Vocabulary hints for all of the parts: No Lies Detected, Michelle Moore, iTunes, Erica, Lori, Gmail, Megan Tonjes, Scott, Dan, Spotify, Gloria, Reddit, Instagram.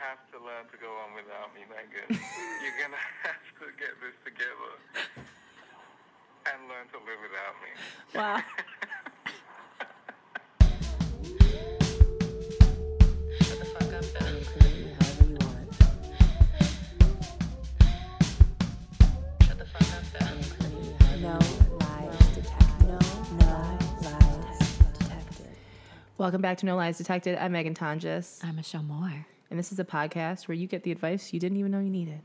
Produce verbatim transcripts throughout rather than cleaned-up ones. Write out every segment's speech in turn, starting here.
have to learn to go on without me, Megan. You're going to have to get this together and learn to live without me. Wow. Welcome back to No Lies Detected. I'm Megan Tonjes. I'm Michelle Moore. And this is a podcast where you get the advice you didn't even know you needed.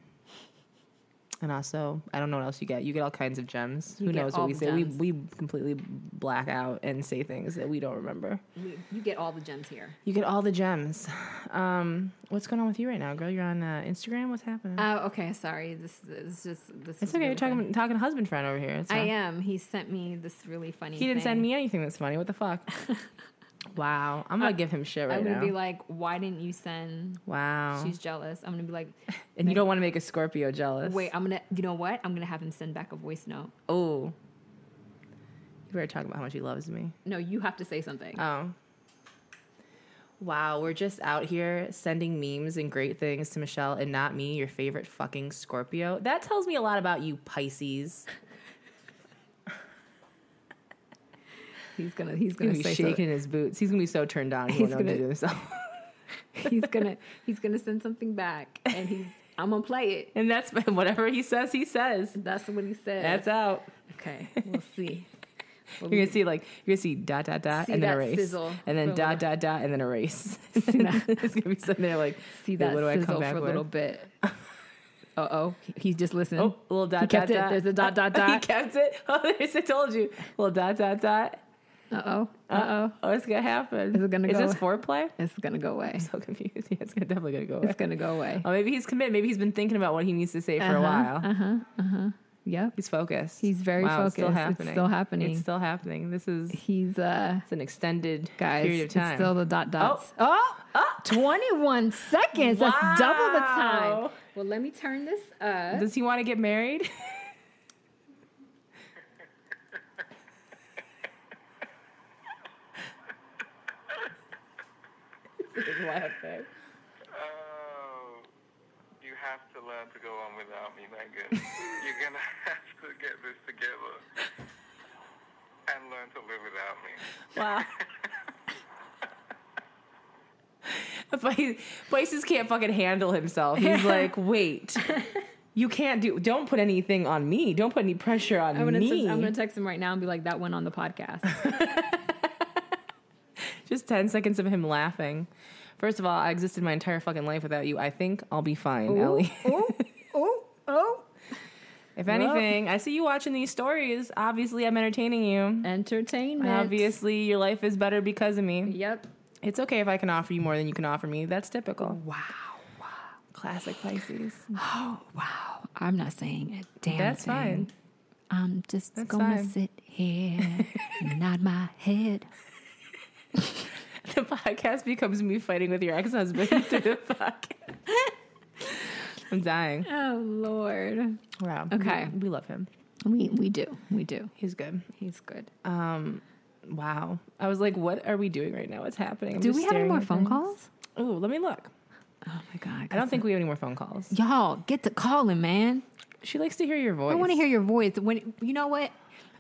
And also, I don't know what else you get. You get all kinds of gems. You Who knows what we say? We, we completely black out and say things that we don't remember. We, you get all the gems here. You get all the gems. Um, what's going on with you right now, girl? You're on uh, Instagram? What's happening? Oh, uh, okay. Sorry. This, this is just... This it's okay. Really you're talking, talking husband friend over here. I am. He sent me this really funny He didn't thing. send me anything that's funny. What the fuck? Wow, I'm gonna I, give him shit right now. I'm gonna now. be like, why didn't you send? Wow, she's jealous. I'm gonna be like, and you don't want to make a Scorpio jealous. Wait, I'm gonna, you know what? I'm gonna have him send back a voice note. Oh, you better talk about how much he loves me. No, you have to say something. Oh, wow, we're just out here sending memes and great things to Michelle and not me, your favorite fucking Scorpio. That tells me a lot about you, Pisces. He's gonna he's gonna, he's gonna be shaking so. his boots. He's gonna be so turned on. He he's won't gonna know what to do himself. he's gonna he's gonna send something back, and he's I'm gonna play it. And that's whatever he says. He says that's what he says. That's out. Okay, we'll see. We'll you're gonna see like you're gonna see dot dot dot and then erase, sizzle. and then dot dot dot and then erase. It's gonna be something there like see that. What do I come back for a with? little bit? Uh oh, he just listened. Oh, little dot he dot kept dot. It. There's a dot dot dot. He kept it. Oh, there's I told you. Little dot dot dot. Uh-oh. Uh-oh. Oh, it's going to happen. Is it going to go away? Is this foreplay? It's going to go away. I'm so confused. Yeah, it's gonna, definitely going to go away. It's going to go away. Oh, maybe he's committed. Maybe he's been thinking about what he needs to say for uh-huh, a while. Uh-huh. Uh-huh. Yep. He's focused. He's very wow, focused. It's still happening. It's still happening. It's still happening. This is... He's, uh... It's an extended guys, period of time. It's still the dot dots. Oh! Oh! oh. twenty-one seconds! Wow. That's double the time. Well, let me turn this up. Does he want to get married? Laughing. Oh, you have to learn to go on without me, Megan. You're going to have to get this together and learn to live without me. Wow. Places can't fucking handle himself. He's like, wait, you can't do, don't put anything on me. Don't put any pressure on I'm gonna me. T- I'm going to text him right now and be like, that went on the podcast. Just ten seconds of him laughing. First of all, I existed my entire fucking life without you. I think I'll be fine, ooh, Ellie. oh, oh, oh. If anything, well, I see you watching these stories. Obviously, I'm entertaining you. Entertainment. Obviously, your life is better because of me. Yep. It's okay if I can offer you more than you can offer me. That's typical. Wow. Wow. Classic Pisces. Oh, wow. I'm not saying a damn That's thing. Fine. I'm just That's gonna fine. sit here and nod my head. The podcast becomes me fighting with your ex-husband through the podcast. I'm dying. Oh, Lord. Wow. Okay. We, we love him. We we do. We do. He's good. He's good. Um, wow. I was like, what are we doing right now? What's happening? I'm do we have any more phone things. calls? Oh, let me look. Oh, my God. I don't think we have any more phone calls. Y'all, get to calling, man. She likes to hear your voice. I want to hear your voice. When You know what?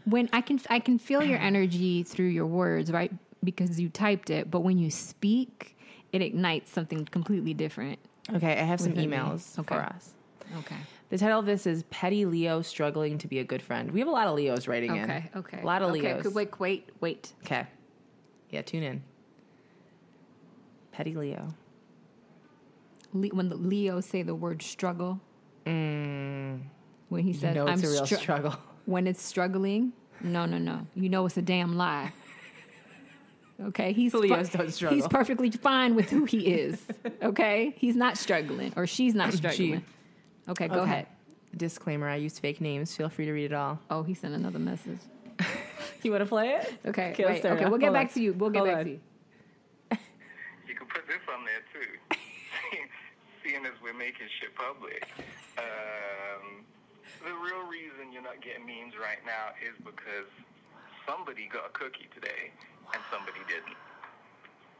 When I can, I can feel your energy through your words, right? Because you typed it, but when you speak, it ignites something completely different. Okay, I have some emails okay. for us. Okay. The title of this is Petty Leo Struggling to Be a Good Friend. We have a lot of Leos writing okay, in. Okay, okay. A lot of okay, Leos. Okay, wait, wait, wait. Okay. Yeah, tune in. Petty Leo. Le- when the Leos say the word struggle, mm, when he says, you know it's I'm a real str- struggle. When it's struggling, no, no, no. You know it's a damn lie. Okay, he's Leos don't struggle. He's perfectly fine with who he is. Okay, he's not struggling, or she's not struggling. She. Okay, go okay. ahead. Disclaimer: I use fake names. Feel free to read it all. Oh, he sent another message. You want to play it? Okay, okay, wait, okay. We'll Hold get on. back to you. We'll get Hold back on. to you. You can put this on there too. Seeing as we're making shit public, um, the real reason you're not getting memes right now is because somebody got a cookie today. And somebody didn't.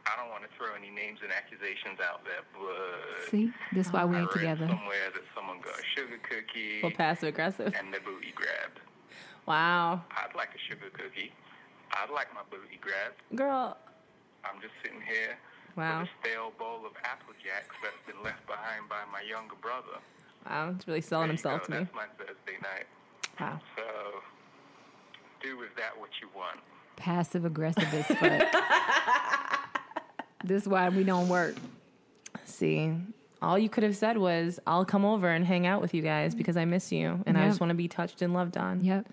I don't want to throw any names and accusations out there, but... See? This is why we ain't together. Somewhere that someone got a sugar cookie... Well, passive aggressive. ...and their booty grabbed. Wow. I'd like a sugar cookie. I'd like my booty grabbed. Girl. I'm just sitting here... Wow. ...with a stale bowl of Apple Jacks that's been left behind by my younger brother. Wow, it's really selling himself to me. That's my Thursday night. Wow. So, do with that what you want. Passive aggressive as fuck. This is why we don't work. See, all you could have said was, I'll come over and hang out with you guys because I miss you. And yep. I just want to be touched and loved on. Yep.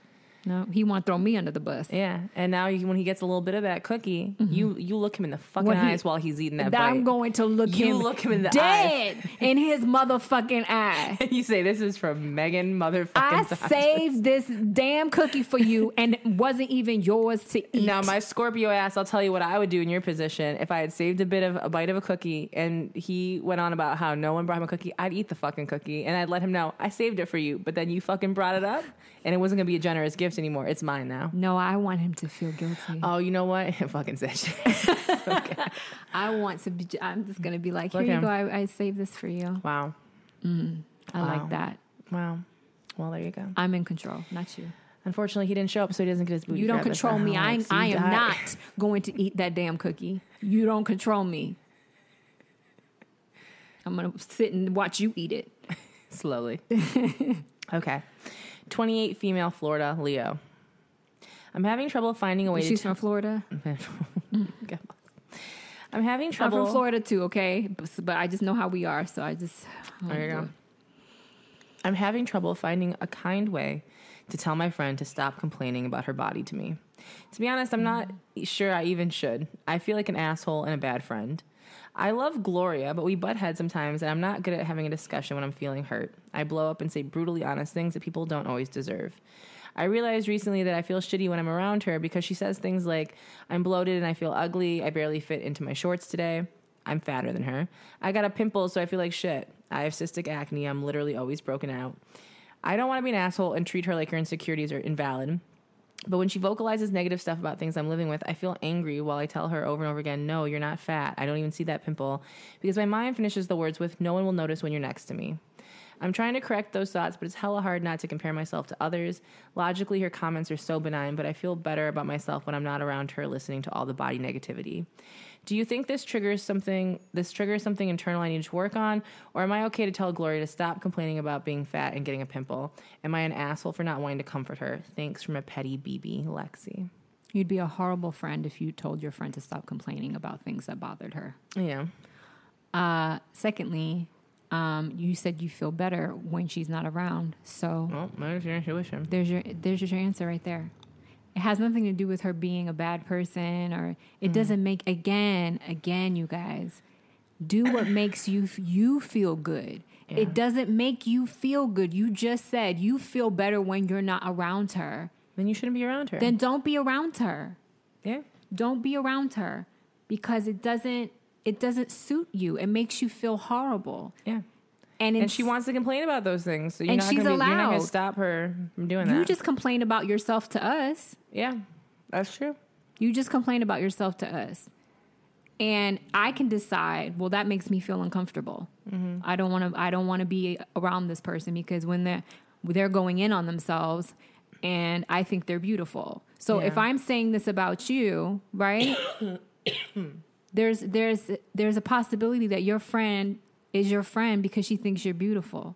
No, he want to throw me under the bus. Yeah. And now he, when he gets a little bit of that cookie, mm-hmm. you, you look him in the fucking when eyes he, while he's eating that, that bite. I'm going to look you him, look him in the dead eyes. In his motherfucking eye. And you say, this is from Megan motherfucking I Tonjes. Saved this damn cookie for you and it wasn't even yours to eat. Now, my Scorpio ass, I'll tell you what I would do in your position. If I had saved a bit of a bite of a cookie and he went on about how no one brought him a cookie, I'd eat the fucking cookie and I'd let him know, I saved it for you, but then you fucking brought it up and it wasn't going to be a generous gift anymore. It's mine now. No, I want him to feel guilty. Oh, you know what? Fucking said shit. Okay. I want to be, I'm just going to be like, here you go. I, I saved this for you. Wow. Mm, I wow. like that. Wow. Well, there you go. I'm in control, not you. Unfortunately, he didn't show up, so he doesn't get his booty. You don't control me. I, so I am die. not going to eat that damn cookie. You don't control me. I'm going to sit and watch you eat it. Slowly. Okay. twenty-eight female, Florida, Leo. I'm having trouble finding a way She's to... She's from t- Florida? I'm having trouble... I'm from Florida too, okay? But, but I just know how we are, so I just... I there you go. It. I'm having trouble finding a kind way to tell my friend to stop complaining about her body to me. To be honest, I'm mm. not sure I even should. I feel like an asshole and a bad friend. I love Gloria, but we butt heads sometimes, and I'm not good at having a discussion when I'm feeling hurt. I blow up and say brutally honest things that people don't always deserve. I realized recently that I feel shitty when I'm around her because she says things like, I'm bloated and I feel ugly, I barely fit into my shorts today, I'm fatter than her, I got a pimple so I feel like shit, I have cystic acne, I'm literally always broken out. I don't want to be an asshole and treat her like her insecurities are invalid. But when she vocalizes negative stuff about things I'm living with, I feel angry while I tell her over and over again, no, you're not fat. I don't even see that pimple. Because my mind finishes the words with, no one will notice when you're next to me. I'm trying to correct those thoughts, but it's hella hard not to compare myself to others. Logically, her comments are so benign, but I feel better about myself when I'm not around her listening to all the body negativity. Do you think this triggers something This triggers something internal I need to work on? Or am I okay to tell Gloria to stop complaining about being fat and getting a pimple? Am I an asshole for not wanting to comfort her? Thanks from a petty B B, Lexi. You'd be a horrible friend if you told your friend to stop complaining about things that bothered her. Yeah. Uh, secondly, um, you said you feel better when she's not around. So well, there's your intuition. There's your, there's your answer right there. It has nothing to do with her being a bad person or it mm. doesn't make, again, again, you guys, do what makes you you feel good. Yeah. It doesn't make you feel good. You just said you feel better when you're not around her. Then you shouldn't be around her. Then don't be around her. Yeah. Don't be around her because it doesn't, it doesn't suit you. It makes you feel horrible. Yeah. And, and she wants to complain about those things. So you're not going to stop her from doing that. You just complain about yourself to us. Yeah, that's true. You just complain about yourself to us. And I can decide, well, that makes me feel uncomfortable. Mm-hmm. I don't want to I don't want to be around this person because when they're, they're going in on themselves and I think they're beautiful. So yeah. if I'm saying this about you, right, there's there's there's a possibility that your friend... is your friend because she thinks you're beautiful.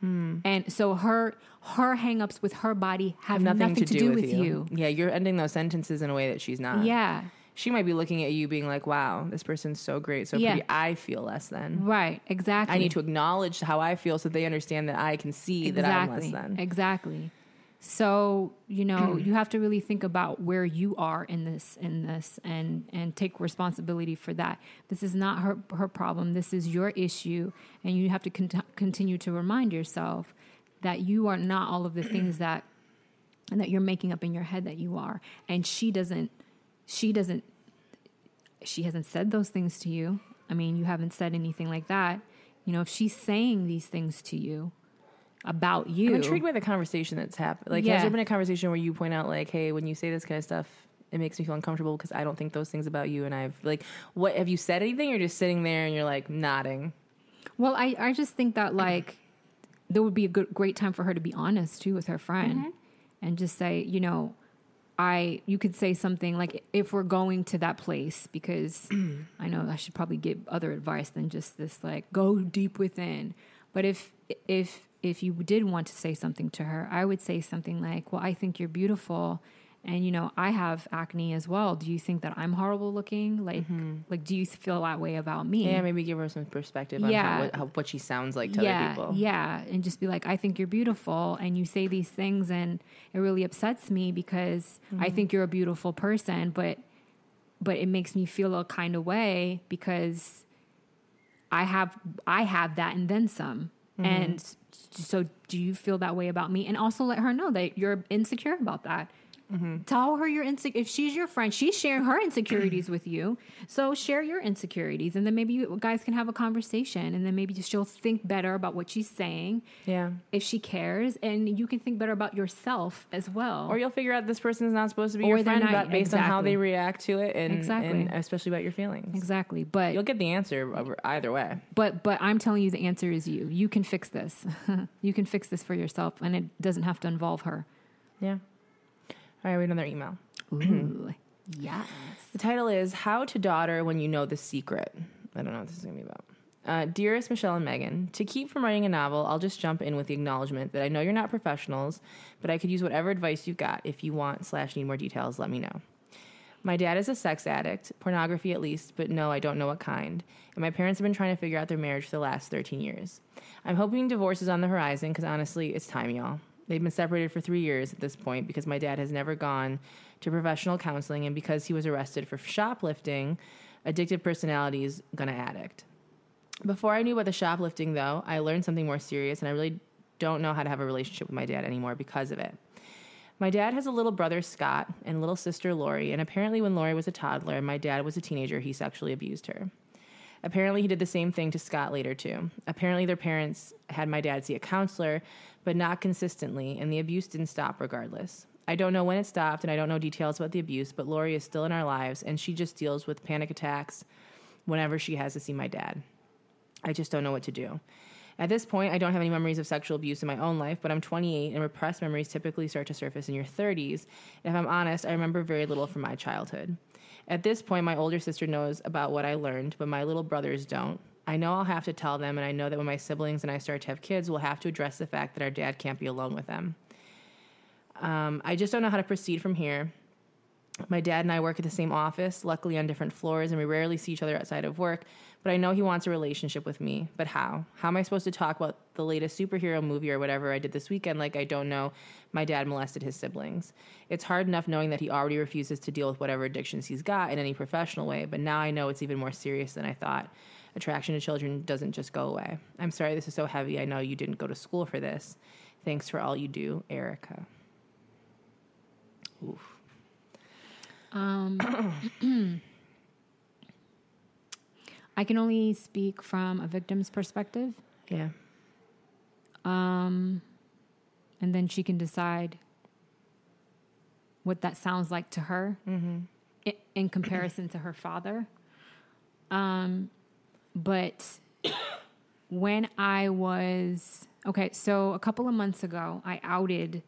Hmm. And so her her hang-ups with her body have, have nothing, nothing to, to do, do with you. you. Yeah, you're ending those sentences in a way that she's not. Yeah. She might be looking at you being like, wow, this person's so great, so yeah. pretty. I feel less than. Right, exactly. I need to acknowledge how I feel so they understand that I can see exactly. that I'm less than. Exactly. So, you know, you have to really think about where you are in this, in this, and, and take responsibility for that. This is not her, her problem. This is your issue. And you have to con- continue to remind yourself that you are not all of the things that, and that you're making up in your head that you are. And she doesn't, she doesn't, she hasn't said those things to you. I mean, you haven't said anything like that. You know, if she's saying these things to you, about you. I'm intrigued by the conversation that's happened. Like, yeah. has there been a conversation where you point out, like, hey, when you say this kind of stuff, it makes me feel uncomfortable because I don't think those things about you. And I've like, what, have you said anything? You're just sitting there and you're like nodding. Well, I, I just think that like there would be a good, great time for her to be honest too with her friend mm-hmm. and just say, you know, I, you could say something like if we're going to that place, because I know I should probably give other advice than just this, like go deep within. But if, if, if you did want to say something to her, I would say something like, well, I think you're beautiful. And, you know, I have acne as well. Do you think that I'm horrible looking? Like, mm-hmm. like, do you feel that way about me? Yeah, maybe give her some perspective yeah. on what, how, what she sounds like to yeah, other people. Yeah, and just be like, I think you're beautiful. And you say these things and it really upsets me because mm-hmm. I think you're a beautiful person. But but it makes me feel a kind of way because I have, I have that and then some. Mm-hmm. And so do you feel that way about me? And also let her know that you're insecure about that. Mm-hmm. Tell her your insecurities. If she's your friend, she's sharing her insecurities with you. So share your insecurities, and then maybe you guys can have a conversation, and then maybe she'll think better about what she's saying. Yeah, if she cares, and you can think better about yourself as well. Or you'll figure out this person is not supposed to be or your friend, not, based exactly. on how they react to it, and, exactly. and especially about your feelings. Exactly, but you'll get the answer either way. But but I'm telling you, the answer is you. You can fix this. You can fix this for yourself, and it doesn't have to involve her. Yeah. All right, we have another email. Ooh, yes. The title is How to Daughter When You Know the Secret. I don't know what this is going to be about. Uh, Dearest Michelle and Megan, to keep from writing a novel, I'll just jump in with the acknowledgement that I know you're not professionals, but I could use whatever advice you've got. If you want slash need more details, let me know. My dad is a sex addict, pornography at least, but no, I don't know what kind. And my parents have been trying to figure out their marriage for the last thirteen years. I'm hoping divorce is on the horizon because honestly, it's time, y'all. They've been separated for three years at this point because my dad has never gone to professional counseling and because he was arrested for shoplifting, addictive personality is gonna addict. Before I knew about the shoplifting, though, I learned something more serious, and I really don't know how to have a relationship with my dad anymore because of it. My dad has a little brother, Scott, and little sister, Lori, and apparently when Lori was a toddler and my dad was a teenager, he sexually abused her. Apparently, he did the same thing to Scott later, too. Apparently, their parents had my dad see a counselor, but not consistently, and the abuse didn't stop regardless. I don't know when it stopped, and I don't know details about the abuse, but Lori is still in our lives, and she just deals with panic attacks whenever she has to see my dad. I just don't know what to do. At this point, I don't have any memories of sexual abuse in my own life, but I'm twenty-eight, and repressed memories typically start to surface in your thirties. And if I'm honest, I remember very little from my childhood. At this point, my older sister knows about what I learned, but my little brothers don't. I know I'll have to tell them, and I know that when my siblings and I start to have kids, we'll have to address the fact that our dad can't be alone with them. Um, I just don't know how to proceed from here. My dad and I work at the same office, luckily on different floors, and we rarely see each other outside of work, but I know he wants a relationship with me. But how? How am I supposed to talk about the latest superhero movie or whatever I did this weekend like I don't know my dad molested his siblings? It's hard enough knowing that he already refuses to deal with whatever addictions he's got in any professional way, but now I know it's even more serious than I thought. Attraction to children doesn't just go away. I'm sorry this is so heavy. I know you didn't go to school for this. Thanks for all you do, Erica. Oof. Um, I can only speak from a victim's perspective. Yeah. Um, and then she can decide what that sounds like to her mm-hmm. in, in comparison to her father. Um, but when I was, okay, so a couple of months ago, I outed,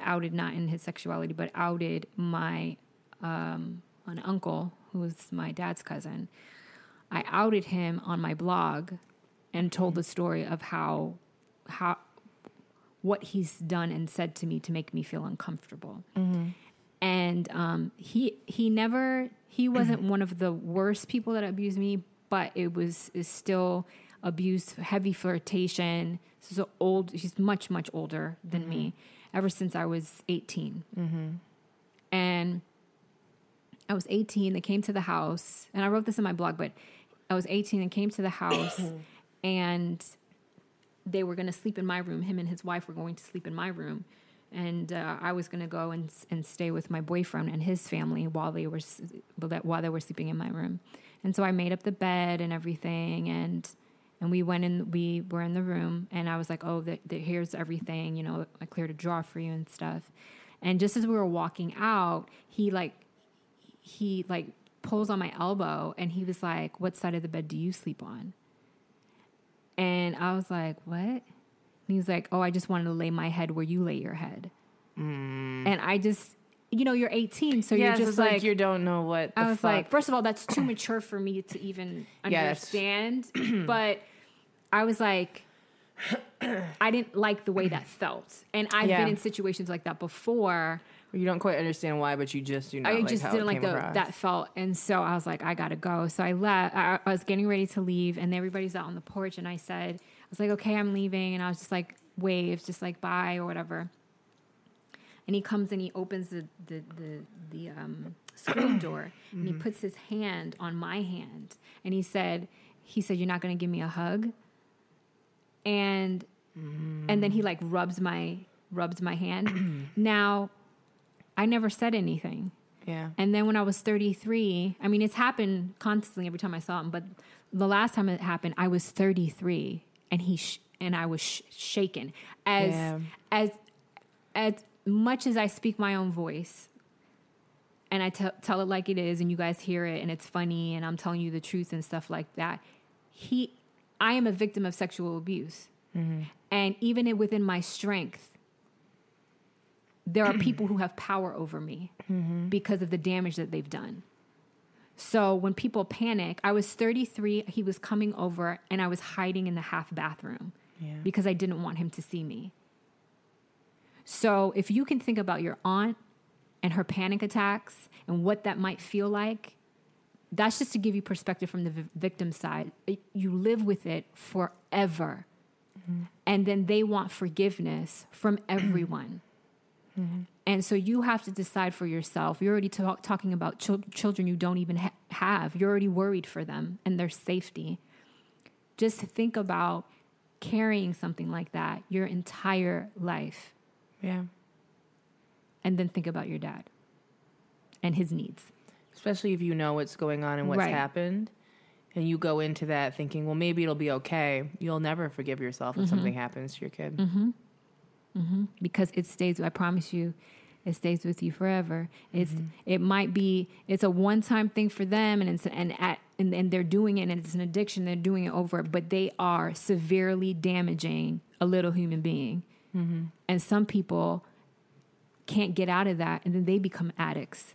outed not in his sexuality, but outed my Um, an uncle who was my dad's cousin. I outed him on my blog and told the story of how, how, what he's done and said to me to make me feel uncomfortable. Mm-hmm. And um, he he never he wasn't one of the worst people that abused me, but it was is still abuse, heavy flirtation. So old, he's much much older than mm-hmm. me. Ever since I was eighteen, mm-hmm. and. I was eighteen, they came to the house, and I wrote this in my blog, but I was eighteen and came to the house, and they were going to sleep in my room. Him and his wife were going to sleep in my room, and uh, I was going to go and and stay with my boyfriend and his family while they were while they were sleeping in my room. And so I made up the bed and everything, and and we went in, we were in the room, and I was like, oh, the, the, here's everything, you know, I cleared a drawer for you and stuff. And just as we were walking out, he like, he like pulls on my elbow and he was like, what side of the bed do you sleep on? And I was like, what? And he was like, oh, I just wanted to lay my head where you lay your head. Mm. And I just, you know, you're eighteen, so yes, you're just like, like you don't know what the I was fuck. Like, first of all, that's too mature for me to even understand. Yes. But I was like, I didn't like the way that felt. And I've yeah. been in situations like that before. You don't quite understand why, but you just do not I like just how didn't it like the, that felt. And so I was like, I gotta go. So I left. I, I was getting ready to leave, and everybody's out on the porch. And I said, I was like, okay, I'm leaving. And I was just like, waves, just like bye or whatever. And he comes and he opens the the the, the um, screen door, and mm-hmm. he puts his hand on my hand, and he said, he said, you're not gonna give me a hug. And mm. and then he like rubs my rubs my hand. Now. I never said anything. Yeah. And then when I was thirty-three, I mean, it's happened constantly every time I saw him, but the last time it happened, I was thirty-three and he, sh- and I was sh- shaken as, yeah. as, as much as I speak my own voice and I t- tell it like it is and you guys hear it and it's funny and I'm telling you the truth and stuff like that. He, I am a victim of sexual abuse. Mm-hmm. And even within my strength, there are people who have power over me mm-hmm. because of the damage that they've done. So when people panic, I was thirty-three, he was coming over, and I was hiding in the half bathroom yeah. because I didn't want him to see me. So if you can think about your aunt and her panic attacks and what that might feel like, that's just to give you perspective from the v- victim side. You live with it forever. Mm-hmm. And then they want forgiveness from everyone. Mm-hmm. And so you have to decide for yourself. You're already talk, talking about chil- children you don't even ha- have. You're already worried for them and their safety. Just think about carrying something like that your entire life. Yeah. And then think about your dad and his needs. Especially if you know what's going on and what's right. happened. And you go into that thinking, well, maybe it'll be okay. You'll never forgive yourself if mm-hmm. something happens to your kid. Mm-hmm. Mm-hmm. Because it stays, I promise you, it stays with you forever. It's mm-hmm. it might be it's a one time thing for them, and it's, and at and, and they're doing it, and it's an addiction. They're doing it over, but they are severely damaging a little human being. Mm-hmm. And some people can't get out of that, and then they become addicts.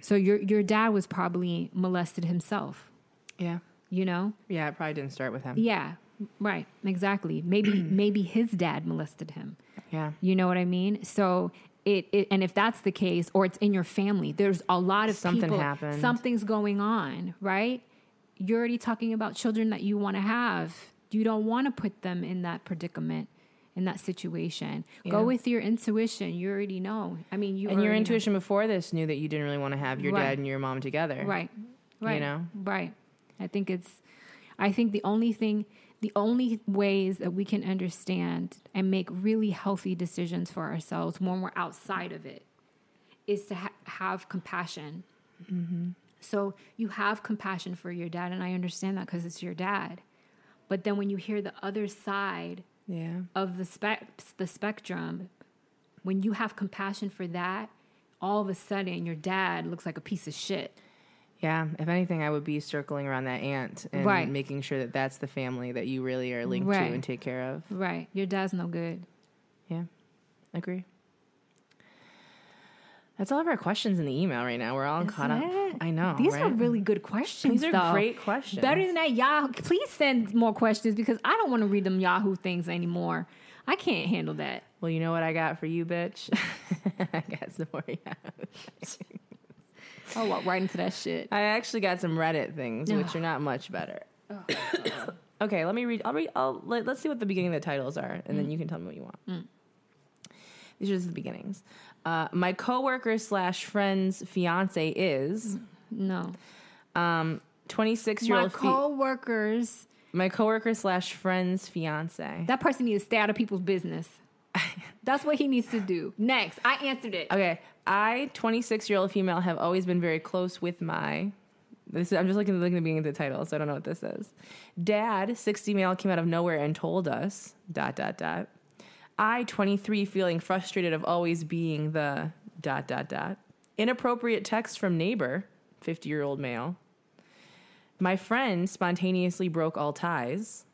So your your dad was probably molested himself. Yeah, you know. Yeah, it probably didn't start with him. Yeah. Right, exactly. Maybe maybe his dad molested him. Yeah. You know what I mean? So it, it and if that's the case, or it's in your family, there's a lot of Something people. Happened. Something's going on, right? You're already talking about children that you want to have. You don't want to put them in that predicament, in that situation. Yeah. Go with your intuition. You already know. I mean, you And your intuition know. Before this knew that you didn't really want to have your right. dad and your mom together. Right. Right. You know? Right. I think it's I think the only thing The only ways that we can understand and make really healthy decisions for ourselves when we're outside of it is to ha- have compassion. Mm-hmm. So you have compassion for your dad, and I understand that because it's your dad. But then when you hear the other side yeah. of the, spe- the spectrum, when you have compassion for that, all of a sudden your dad looks like a piece of shit. Yeah, if anything, I would be circling around that aunt and right. making sure that that's the family that you really are linked right. to and take care of. Right. Your dad's no good. Yeah, I agree. That's all of our questions in the email right now. We're all Isn't caught it? Up. I know. These right? are really good questions, These though. Are great questions. Better than that, Yahoo. Please send more questions because I don't want to read them Yahoo things anymore. I can't handle that. Well, you know what I got for you, bitch? I got some more Yahoo. I'll walk right into that shit. I actually got some Reddit things, which are not much better. Oh, okay, let me read. I'll read. I'll, let, let's see what the beginning of the titles are, and mm. then you can tell me what you want. Mm. These are just the beginnings. Uh, my coworker slash friend's fiance is no, um, twenty-six year old. My coworkers. Fi- my coworker slash friend's fiance. That person needs to stay out of people's business. That's what he needs to do. Next, I answered it. Okay. I, twenty-six-year-old female, have always been very close with my... This is, I'm just looking, looking at the beginning of the title, so I don't know what this is. Dad, sixty male, came out of nowhere and told us... Dot, dot, dot. I, twenty-three, feeling frustrated of always being the... Dot, dot, dot. Inappropriate text from neighbor. fifty-year-old male. My friend spontaneously broke all ties.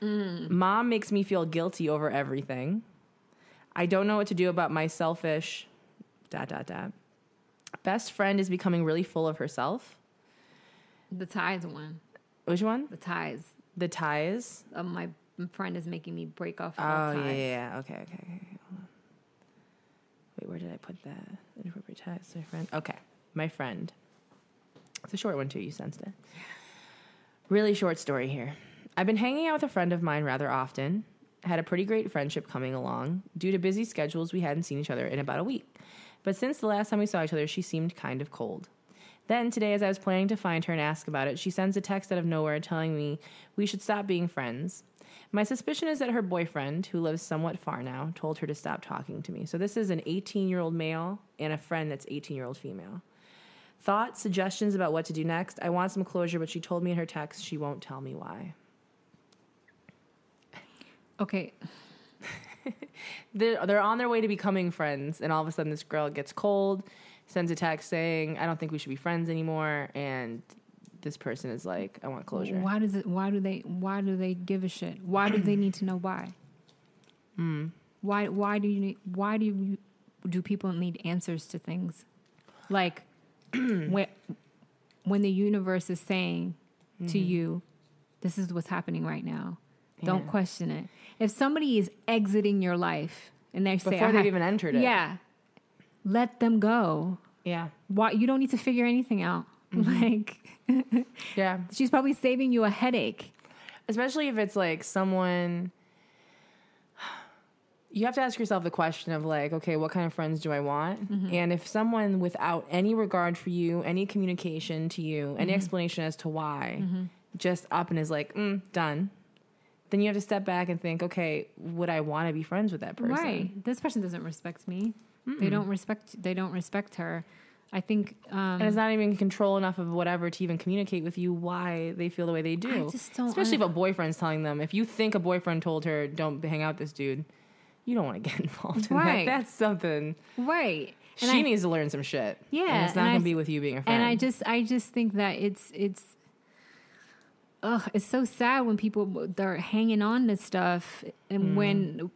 Mm. Mom makes me feel guilty over everything. I don't know what to do about my selfish... dot, dot, dot. Best friend is becoming really full of herself. The ties one. Which one? The ties. The ties? Uh, my friend is making me break off all ties. Oh, yeah, yeah, yeah. Okay, okay, okay. Hold on. Wait, where did I put that? Inappropriate ties. My friend. Okay, my friend. It's a short one, too. You sensed it. Really short story here. I've been hanging out with a friend of mine rather often. Had a pretty great friendship coming along. Due to busy schedules, we hadn't seen each other in about a week. But since the last time we saw each other, she seemed kind of cold. Then today, as I was planning to find her and ask about it, she sends a text out of nowhere telling me we should stop being friends. My suspicion is that her boyfriend, who lives somewhat far now, told her to stop talking to me. So this is an eighteen-year-old male and a friend that's eighteen-year-old female. Thoughts, suggestions about what to do next. I want some closure, but she told me in her text she won't tell me why. Okay. They're, they're on their way to becoming friends, and all of a sudden this girl gets cold, sends a text saying, I don't think we should be friends anymore, and this person is like, I want closure. Why does it why do they why do they give a shit? Why do they need to know why? Mm. Why why do you need why do you do people need answers to things? Like when when the universe is saying mm-hmm. to you, this is what's happening right now. Don't yeah. question it. If somebody is exiting your life and they say, before they've even entered it, yeah, let them go. Yeah, why you don't need to figure anything out. Mm-hmm. Like, yeah, she's probably saving you a headache. Especially if it's like someone, you have to ask yourself the question of like, okay, what kind of friends do I want? Mm-hmm. And if someone without any regard for you, any communication to you, mm-hmm. any explanation as to why, mm-hmm. just up and is like, mm, done. Then you have to step back and think, okay, would I want to be friends with that person? Right. This person doesn't respect me. Mm-mm. They don't respect. They don't respect her. I think, um, and it's not even control enough of whatever to even communicate with you why they feel the way they do. I just don't. Especially I, if a boyfriend's telling them. If you think a boyfriend told her, "Don't hang out with this dude," you don't want to get involved in right. that. That's something. Right. And she I, needs to learn some shit. Yeah. And it's not going to be with you being a friend. And I just, I just think that it's, it's. Ugh, it's so sad when people they're hanging on to stuff, and mm. when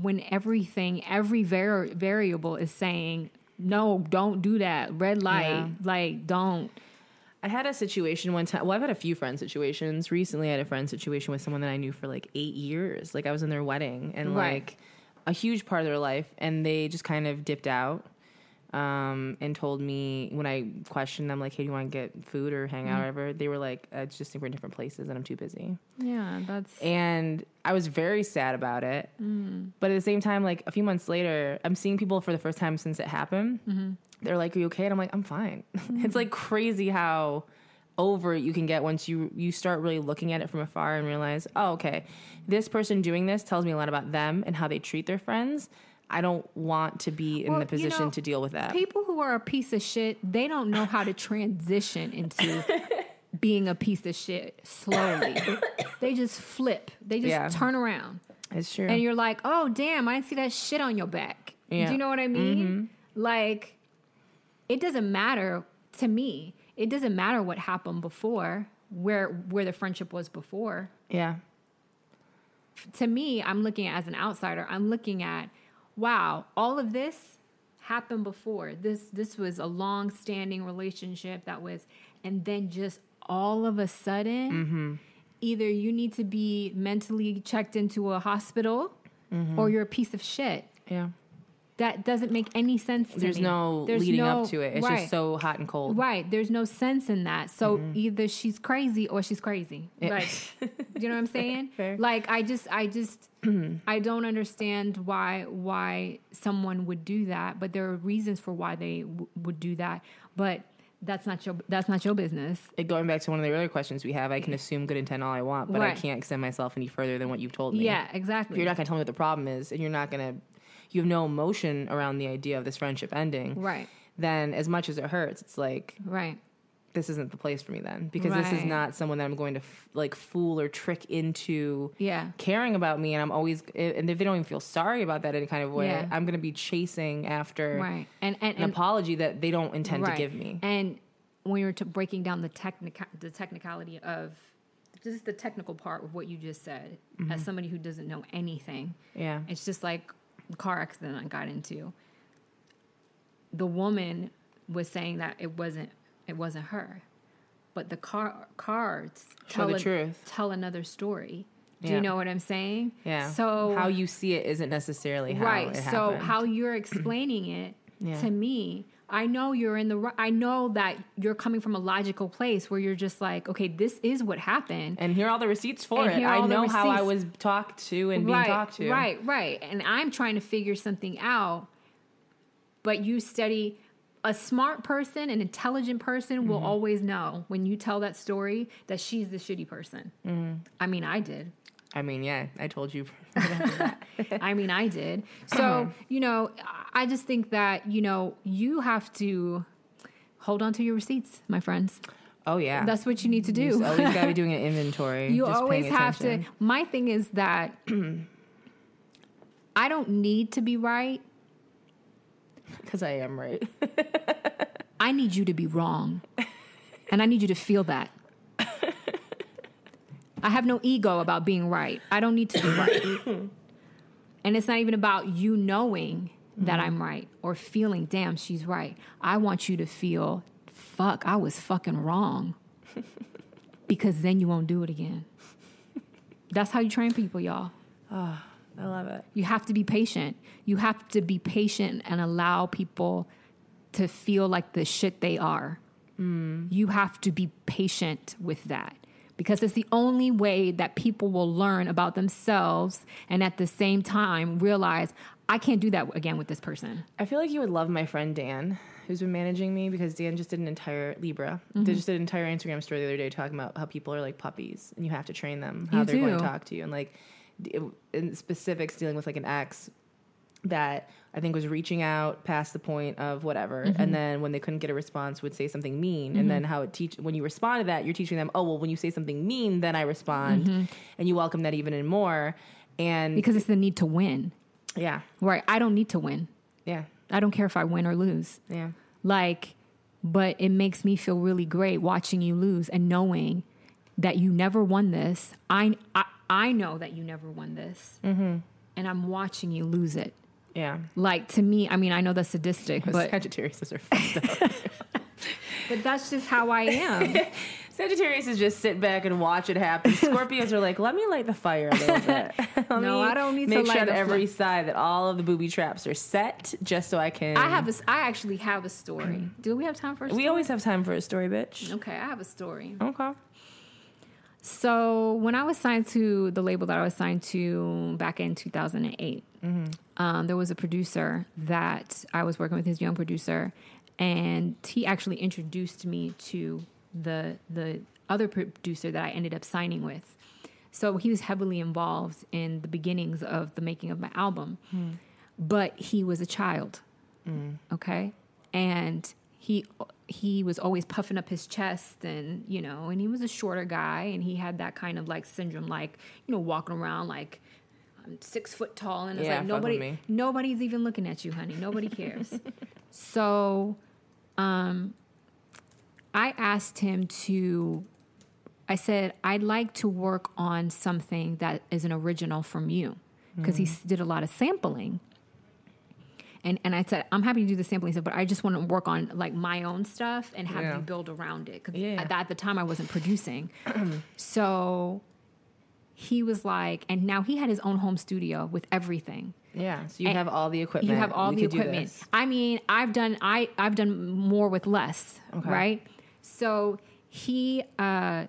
when everything, every vari- variable is saying no, don't do that. Red light, yeah. like don't. I had a situation one time. Well, I've had a few friend situations recently. I had a friend situation with someone that I knew for like eight years. Like I was in their wedding, and right. like a huge part of their life, and they just kind of dipped out. Um, and told me when I questioned them, like, hey, do you want to get food or hang out mm-hmm. or whatever? They were like, I just think we're in different places and I'm too busy. Yeah, that's... And I was very sad about it. Mm. But at the same time, like, a few months later, I'm seeing people for the first time since it happened. Mm-hmm. They're like, are you okay? And I'm like, I'm fine. Mm-hmm. It's, like, crazy how over you can get once you, you start really looking at it from afar and realize, oh, okay, this person doing this tells me a lot about them and how they treat their friends. I don't want to be in well, the position you know, to deal with that. People who are a piece of shit, they don't know how to transition into being a piece of shit slowly. They just flip. They just yeah. turn around. It's true. And you're like, oh, damn, I didn't see that shit on your back. Yeah. Do you know what I mean? Mm-hmm. Like, it doesn't matter to me. It doesn't matter what happened before, where where the friendship was before. Yeah. To me, I'm looking at, as an outsider, I'm looking at, wow, all of this happened before. This this was a long-standing relationship that was, and then just all of a sudden, mm-hmm. either you need to be mentally checked into a hospital mm-hmm. or you're a piece of shit. Yeah. That doesn't make any sense to There's me. No There's leading no, up to it. It's right. just so hot and cold. Right. There's no sense in that. So mm-hmm. either she's crazy or she's crazy. Yeah. Like, you know what I'm saying? Fair. Like, I just, I just, I don't understand why, why someone would do that, but there are reasons for why they w- would do that. But that's not your, that's not your business. And going back to one of the other questions we have, I can assume good intent all I want, but right. I can't extend myself any further than what you've told me. Yeah, exactly. You're not going to tell me what the problem is, and you're not going to, you have no emotion around the idea of this friendship ending, right? Then as much as it hurts, it's like, right, this isn't the place for me then, because right. this is not someone that I'm going to f- like fool or trick into yeah. caring about me. And I'm always, and if they don't even feel sorry about that in any kind of way, yeah. I'm going to be chasing after right. and, and, an and, apology that they don't intend right. to give me. And when we were t- breaking down the technic the technicality of just the technical part of what you just said, mm-hmm. as somebody who doesn't know anything, yeah, it's just like the car accident I got into. The woman was saying that it wasn't it wasn't her, but the car cards tell the a, truth. Tell another story. Do yeah. you know what I'm saying? Yeah. So how you see it isn't necessarily how right. it happened. So how you're explaining it yeah. to me, I know you're in the. I know that you're coming from a logical place where you're just like, okay, this is what happened, and here are all the receipts for and it. I know how I was talked to and being right, talked to. Right, right. And I'm trying to figure something out, but you study. A smart person, an intelligent person will mm-hmm. always know when you tell that story that she's the shitty person. Mm-hmm. I mean, I did. I mean, yeah, I told you. I mean, I did. So, you know, I just think that, you know, you have to hold on to your receipts, my friends. Oh, yeah. That's what you need to do. You always got to be doing an inventory. You just always have to. My thing is that I don't need to be right. Because I am right. I need you to be wrong. And I need you to feel that. I have no ego about being right. I don't need to be right. And it's not even about you knowing that mm-hmm. I'm right or feeling, damn, she's right. I want you to feel, fuck, I was fucking wrong. Because then you won't do it again. That's how you train people, y'all. Oh, I love it. You have to be patient. You have to be patient and allow people to feel like the shit they are. Mm. You have to be patient with that. Because it's the only way that people will learn about themselves and at the same time realize, I can't do that again with this person. I feel like you would love my friend Dan, who's been managing me, because Dan just did an entire Libra. Mm-hmm. They just did an entire Instagram story the other day talking about how people are like puppies and you have to train them, how you they're do. going to talk to you. And like in specifics, dealing with like an ex that I think was reaching out past the point of whatever. Mm-hmm. And then when they couldn't get a response, would say something mean. Mm-hmm. And then how it teach when you respond to that, you're teaching them, oh, well, when you say something mean, then I respond. Mm-hmm. And you welcome that even more. And because it's the need to win. Yeah. Right. I don't need to win. Yeah. I don't care if I win or lose. Yeah. Like, but it makes me feel really great watching you lose and knowing that you never won this. I, I, I know that you never won this. Mm-hmm. And I'm watching you lose it. Yeah. Like, to me, I mean, I know that's sadistic, but... Sagittarius are fucked up. But that's just how I am. Sagittarius is just sit back and watch it happen. Scorpios are like, let me light the fire a little bit. No, I don't need to light the fire. Make sure on every side that all of the booby traps are set just so I can... I have a, I actually have a story. Do we have time for a story? We always have time for a story, bitch. Okay, I have a story. Okay. So when I was signed to the label that I was signed to back in two thousand eight, mm-hmm. um, there was a producer that I was working with, his young producer, and he actually introduced me to the the other producer that I ended up signing with. So he was heavily involved in the beginnings of the making of my album, mm. but he was a child, mm. okay? And he... he was always puffing up his chest and, you know, and he was a shorter guy and he had that kind of like syndrome, like, you know, walking around like I'm six foot tall. And it's yeah, like, nobody, nobody's even looking at you, honey. Nobody cares. So, um, I asked him to, I said, I'd like to work on something that is an original from you. Cause mm. he did a lot of sampling. And and I said, I'm happy to do the sampling stuff, but I just want to work on, like, my own stuff and have yeah. you build around it. Because yeah. at, at the time, I wasn't producing. So he was like, and now he had his own home studio with everything. Yeah, so you and have all the equipment. You have all we the equipment. I mean, I've done I I've done more with less, okay. right? So he, uh,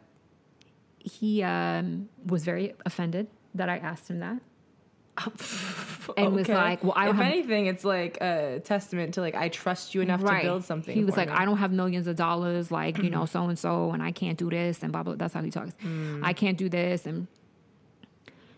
he um, was very offended that I asked him that. And okay. was like, well, I don't if have... anything, it's like a testament to like I trust you enough right. to build something. He was like, me. I don't have millions of dollars, like you know, so and so, and I can't do this, and blah blah. That's how he talks. Mm. I can't do this, and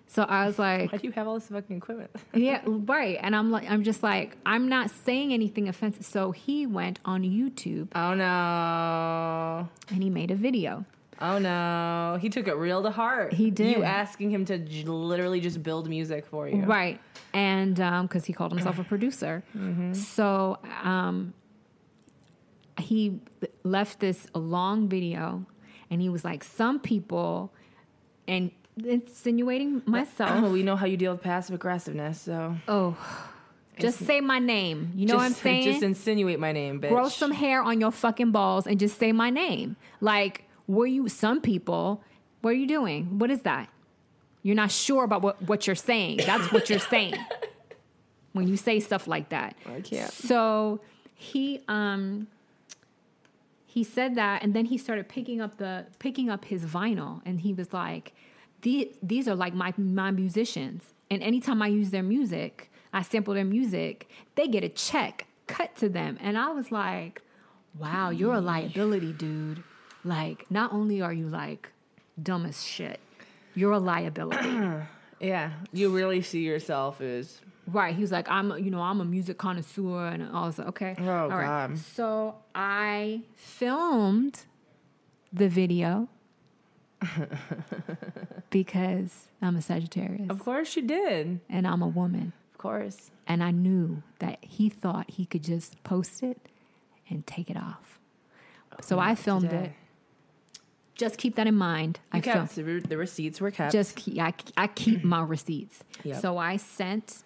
so I was like, why do you have all this fucking equipment? Yeah, right. And I'm like, I'm just like, I'm not saying anything offensive. So he went on YouTube. Oh no! And he made a video. Oh, no. He took it real to heart. He did. You asking him to j- literally just build music for you. Right. And because um, he called himself a producer. Mm-hmm. So um, he left this long video, and he was like, some people, and insinuating myself. Oh, we know how you deal with passive aggressiveness, so. Oh, just it's, say my name. You know just, what I'm saying? Just insinuate my name, bitch. Grow some hair on your fucking balls and just say my name. Like, were you, some people, what are you doing? What is that? You're not sure about what, what you're saying. That's what you're saying when you say stuff like that. I can't. So he, um... He said that, and then he started picking up the picking up his vinyl, and he was like, "These these are like my my musicians, and anytime I use their music, I sample their music, they get a check cut to them." And I was like, "Wow, you're a liability, dude! Like, not only are you like dumb as shit, you're a liability." Yeah, you really see yourself as right. He was like, "I'm, you know, I'm a music connoisseur," and I was like, "Okay, oh, all God. Right." So. I filmed the video because I'm a Sagittarius. Of course you did. And I'm a woman. Of course. And I knew that he thought he could just post it and take it off. Oh, so I filmed today. It. Just keep that in mind. You I kept film- the receipts were kept. Just keep, I, I keep my receipts. Yep. So I sent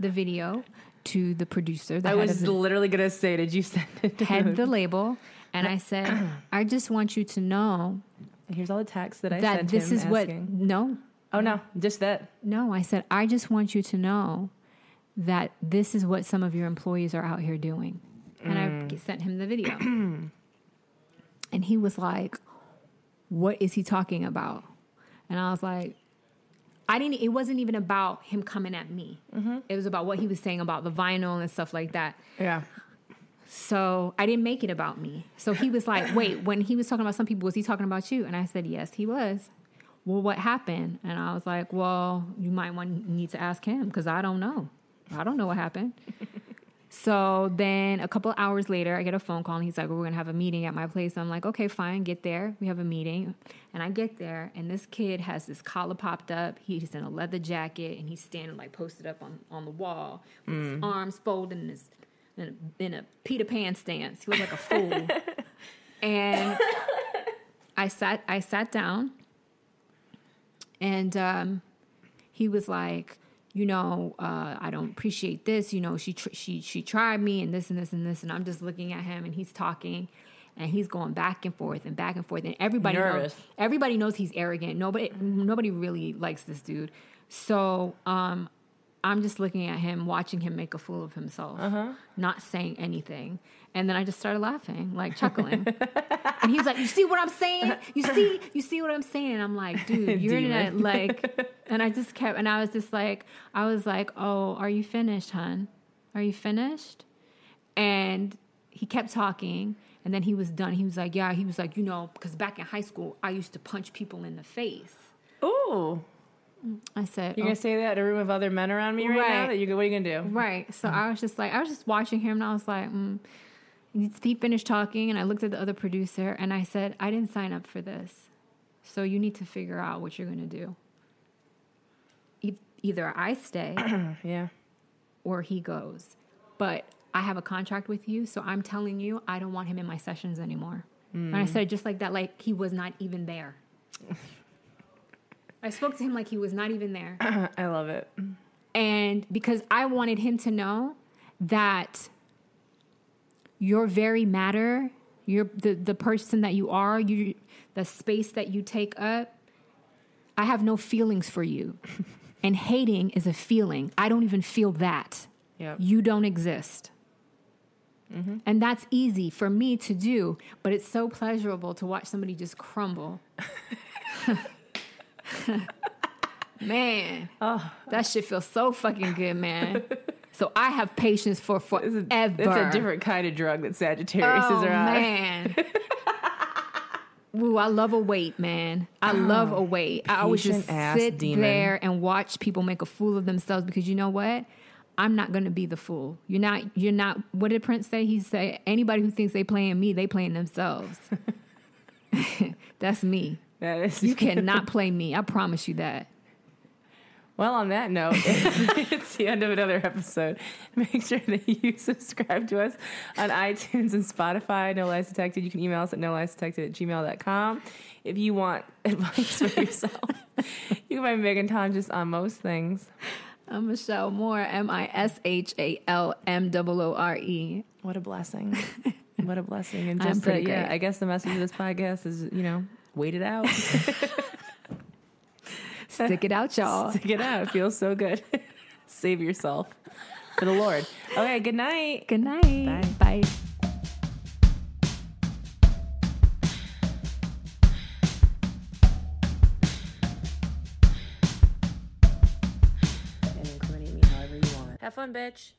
the video to the producer. The I was the, literally going to say, did you send it to head him? The label? And I said, I just want you to know. And here's all the texts that I that sent this him is asking. What, no. Oh, no, just that. No, I said, I just want you to know that this is what some of your employees are out here doing. And mm. I sent him the video. And he was like, what is he talking about? And I was like, I didn't, it wasn't even about him coming at me. Mm-hmm. It was about what he was saying about the vinyl and stuff like that. Yeah. So I didn't make it about me. So he was like, wait, when he was talking about some people, was he talking about you? And I said, yes, he was. Well, what happened? And I was like, well, you might want need to ask him because I don't know. I don't know what happened. So then a couple of hours later, I get a phone call and he's like, well, we're going to have a meeting at my place. I'm like, okay, fine, get there. We have a meeting. And I get there and this kid has this collar popped up. He's in a leather jacket and he's standing like posted up on, on the wall with mm. his arms folded in, his, in, a, in a Peter Pan stance. He looked like a fool. And I sat, I sat down and um, he was like, you know, uh, I don't appreciate this. You know, she tr- she she tried me and this and this and this. And I'm just looking at him and he's talking and he's going back and forth and back and forth. And everybody knows, everybody knows he's arrogant. Nobody nobody really likes this dude. So um, I'm just looking at him, watching him make a fool of himself, uh-huh. not saying anything. And then I just started laughing, like chuckling. And he was like, you see what I'm saying? You see, you see what I'm saying? And I'm like, dude, you're not like, and I just kept, and I was just like, I was like, oh, are you finished, hun? Are you finished? And he kept talking. And then he was done. He was like, yeah, he was like, you know, because back in high school, I used to punch people in the face. Ooh. I said, you're oh. going to say that in a room of other men around me right, right. now? That you, what are you going to do? Right. So mm. I was just like, I was just watching him and I was like, mm. He finished talking, and I looked at the other producer, and I said, I didn't sign up for this, so you need to figure out what you're going to do. E- either I stay yeah, or he goes, but I have a contract with you, so I'm telling you I don't want him in my sessions anymore. Mm. And I said just like that, like he was not even there. I spoke to him like he was not even there. I love it. And because I wanted him to know that your very matter, your the, the person that you are, you the space that you take up, I have no feelings for you. And hating is a feeling. I don't even feel that. Yep. You don't exist. Mm-hmm. And that's easy for me to do, but it's so pleasurable to watch somebody just crumble. Man, oh. That shit feels so fucking good, man. So I have patience for forever. It's a, a different kind of drug that Sagittarius is around. Oh, man. Ooh, I love a wait, man. I oh, love a wait. I always just sit demon. There and watch people make a fool of themselves because you know what? I'm not going to be the fool. You're not, you're not, what did Prince say? He said, anybody who thinks they playing me, they playing themselves. That's me. That is you cannot play me. I promise you that. Well, on that note, it's, it's the end of another episode. Make sure that you subscribe to us on iTunes and Spotify, No Lies Detected. You can email us at no lies detected at gmail dot com. If you want advice for yourself, you can find Megan Tonjes on most things. I'm Michelle Moore, M I S H A L M O O R E. What a blessing. What a blessing. And just I'm pretty that, great. Yeah, I guess the message of this podcast is, you know, wait it out. Stick it out, y'all. Stick it out. It feels so good. Save yourself for the Lord. Okay, good night. Good night. Bye. Bye. Have fun, bitch.